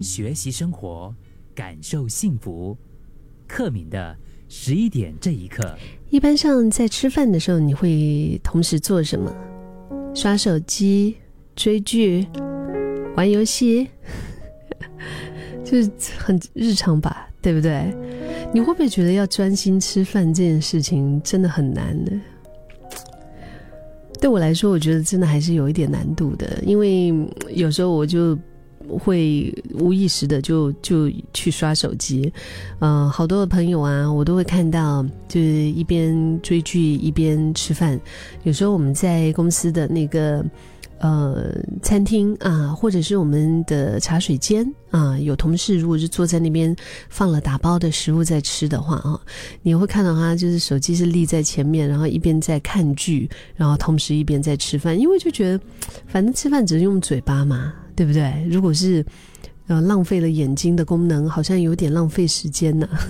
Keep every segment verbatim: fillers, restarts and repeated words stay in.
学习生活，感受幸福。克敏的十一点这一刻。一般上在吃饭的时候，你会同时做什么？刷手机、追剧、玩游戏，就是很日常吧，对不对？你会不会觉得要专心吃饭这件事情真的很难呢？对我来说，我觉得真的还是有一点难度的，因为有时候我就会无意识的就就去刷手机，嗯、呃，好多的朋友啊，我都会看到，就是一边追剧一边吃饭。有时候我们在公司的那个呃餐厅啊，或者是我们的茶水间啊，有同事如果是坐在那边放了打包的食物在吃的话啊，你会看到他就是手机是立在前面，然后一边在看剧，然后同时一边在吃饭，因为就觉得反正吃饭只是用嘴巴嘛。对不对？如果是呃浪费了眼睛的功能，好像有点浪费时间呢、啊。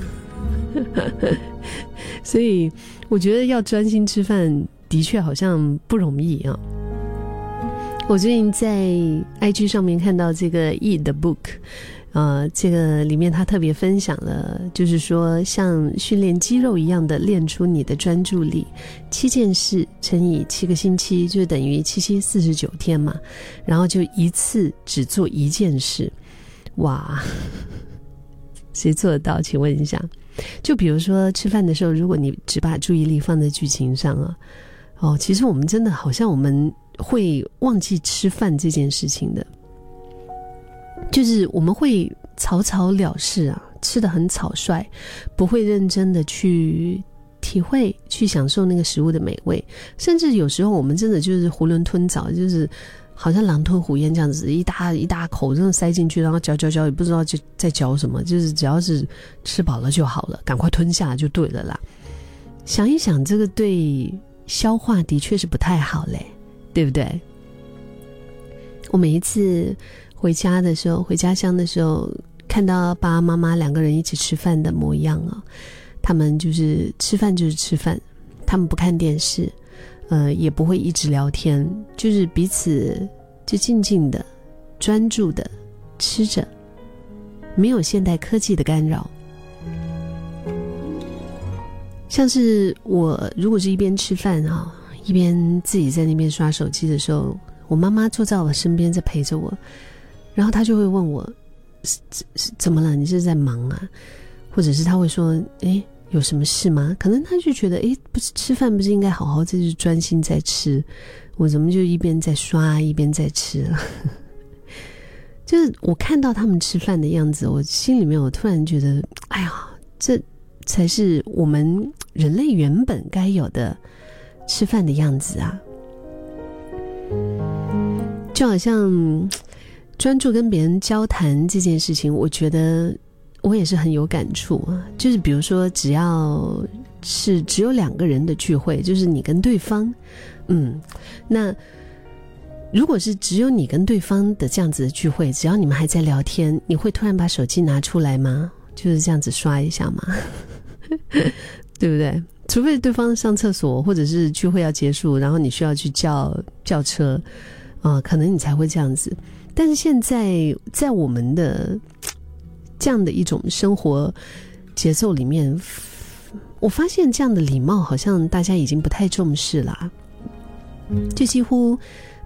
所以我觉得要专心吃饭的确好像不容易啊。我最近在 I G 上面看到这个 eat the book， 呃，这个里面他特别分享了，就是说像训练肌肉一样的练出你的专注力，七件事乘以七个星期，就等于七七四十九天嘛，然后就一次只做一件事，哇，谁做得到？请问一下，就比如说吃饭的时候，如果你只把注意力放在剧情上啊，哦，其实我们真的好像我们会忘记吃饭这件事情的，就是我们会草草了事啊，吃得很草率，不会认真的去体会去享受那个食物的美味，甚至有时候我们真的就是囫囵吞枣，就是好像狼吞虎咽这样子，一大一大口这样塞进去，然后嚼嚼嚼也不知道就在嚼什么，就是只要是吃饱了就好了，赶快吞下就对了啦。想一想，这个对消化的确是不太好嘞，对不对？我每一次回家的时候，回家乡的时候，看到爸爸妈妈两个人一起吃饭的模样啊，他们就是吃饭就是吃饭，他们不看电视，呃，也不会一直聊天，就是彼此就静静的、专注的吃着，没有现代科技的干扰。像是我如果是一边吃饭啊，一边自己在那边刷手机的时候，我妈妈坐在我身边在陪着我，然后她就会问我怎么了，你是在忙啊，或者是她会说诶有什么事吗，可能她就觉得诶不是吃饭不是应该好好这就专心在吃，我怎么就一边在刷一边在吃了。就是我看到他们吃饭的样子，我心里面我突然觉得哎呀，这才是我们人类原本该有的吃饭的样子啊，就好像专注跟别人交谈这件事情，我觉得我也是很有感触啊。就是比如说，只要是只有两个人的聚会，就是你跟对方，嗯，那如果是只有你跟对方的这样子的聚会，只要你们还在聊天，你会突然把手机拿出来吗？就是这样子刷一下嘛，对不对？除非对方上厕所或者是聚会要结束，然后你需要去叫叫车啊、呃，可能你才会这样子。但是现在在我们的这样的一种生活节奏里面，我发现这样的礼貌好像大家已经不太重视了，就几乎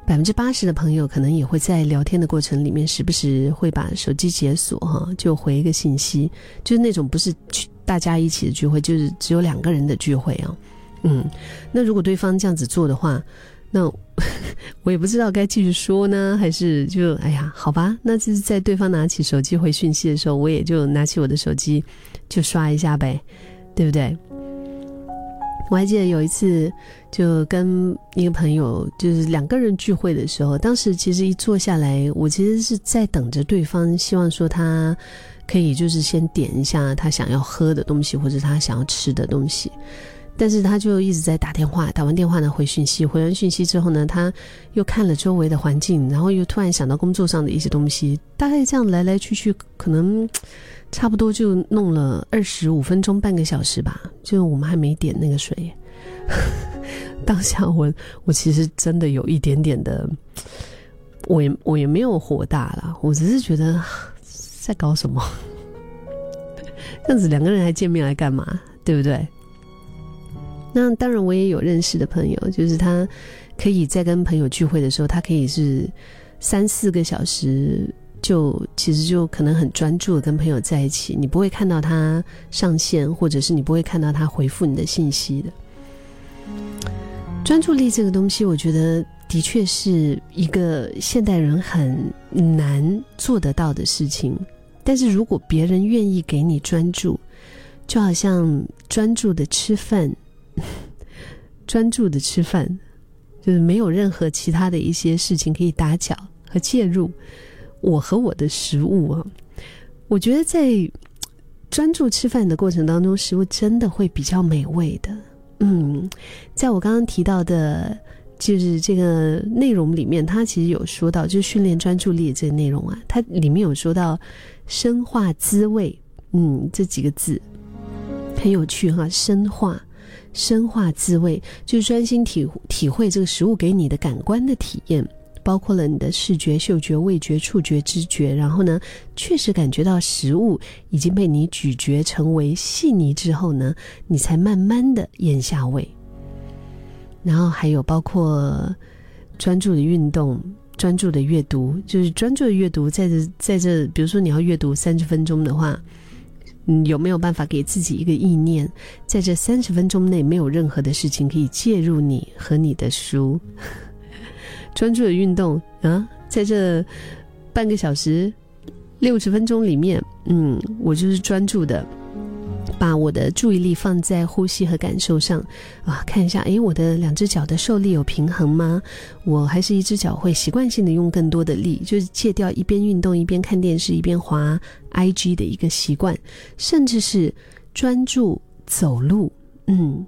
百分之八十 的朋友可能也会在聊天的过程里面时不时会把手机解锁哈，就回一个信息，就是那种不是去大家一起的聚会，就是只有两个人的聚会啊，嗯，那如果对方这样子做的话，那我也不知道该继续说呢，还是就哎呀，好吧，那就是在对方拿起手机回讯息的时候，我也就拿起我的手机就刷一下呗，对不对？我还记得有一次就跟一个朋友就是两个人聚会的时候，当时其实一坐下来，我其实是在等着对方，希望说他可以就是先点一下他想要喝的东西或者他想要吃的东西，但是他就一直在打电话，打完电话呢回讯息，回完讯息之后呢，他又看了周围的环境，然后又突然想到工作上的一些东西，大概这样来来去去可能差不多就弄了二十五分钟半个小时吧，就我们还没点那个水。当下我我其实真的有一点点的，我也我也没有火大啦，我只是觉得在搞什么？这样子两个人还见面来干嘛，对不对？那当然我也有认识的朋友，就是他可以在跟朋友聚会的时候，他可以是三四个小时，就其实就可能很专注的跟朋友在一起，你不会看到他上线，或者是你不会看到他回复你的信息的。专注力这个东西，我觉得的确是一个现代人很难做得到的事情，但是如果别人愿意给你专注，就好像专注的吃饭专注的吃饭，就是没有任何其他的一些事情可以打搅和介入我和我的食物啊。我觉得在专注吃饭的过程当中，食物真的会比较美味的。嗯，在我刚刚提到的就是这个内容里面，它其实有说到，就是训练专注力的这个内容啊，它里面有说到深化滋味，嗯，这几个字很有趣哈，深化深化滋味，就是专心体体会这个食物给你的感官的体验，包括了你的视觉、嗅觉、味觉、触觉、知觉，然后呢，确实感觉到食物已经被你咀嚼成为细泥之后呢，你才慢慢的咽下胃。然后还有包括专注的运动、专注的阅读，就是专注的阅读在这在这，比如说你要阅读三十分钟的话，你有没有办法给自己一个意念，在这三十分钟内没有任何的事情可以介入你和你的书？专注的运动啊，在这半个小时、六十分钟里面，嗯，我就是专注的，把我的注意力放在呼吸和感受上啊，看一下，诶，我的两只脚的受力有平衡吗？我还是一只脚会习惯性的用更多的力，就是戒掉一边运动一边看电视一边滑 I G 的一个习惯，甚至是专注走路，嗯。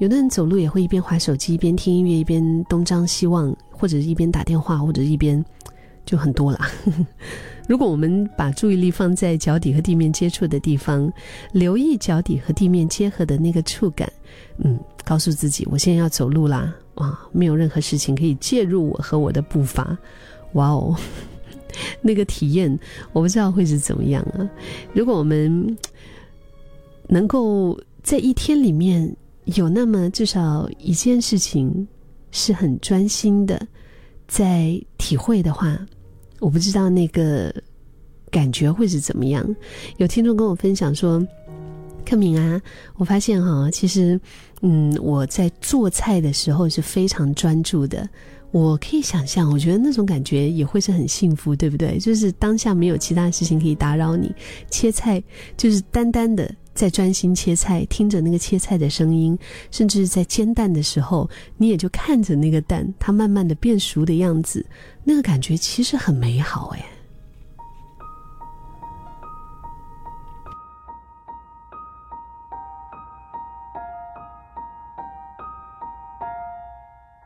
有的人走路也会一边滑手机一边听音乐一边东张西望，或者一边打电话，或者一边就很多啦如果我们把注意力放在脚底和地面接触的地方，留意脚底和地面结合的那个触感，嗯，告诉自己我现在要走路啦，哇，没有任何事情可以介入我和我的步伐，哇哦那个体验我不知道会是怎么样啊。如果我们能够在一天里面有那么至少一件事情是很专心的在体会的话，我不知道那个感觉会是怎么样。有听众跟我分享说，克明啊，我发现哈，其实嗯，我在做菜的时候是非常专注的，我可以想象，我觉得那种感觉也会是很幸福，对不对？就是当下没有其他事情可以打扰你，切菜就是单单的在专心切菜，听着那个切菜的声音，甚至在煎蛋的时候，你也就看着那个蛋它慢慢的变熟的样子，那个感觉其实很美好耶。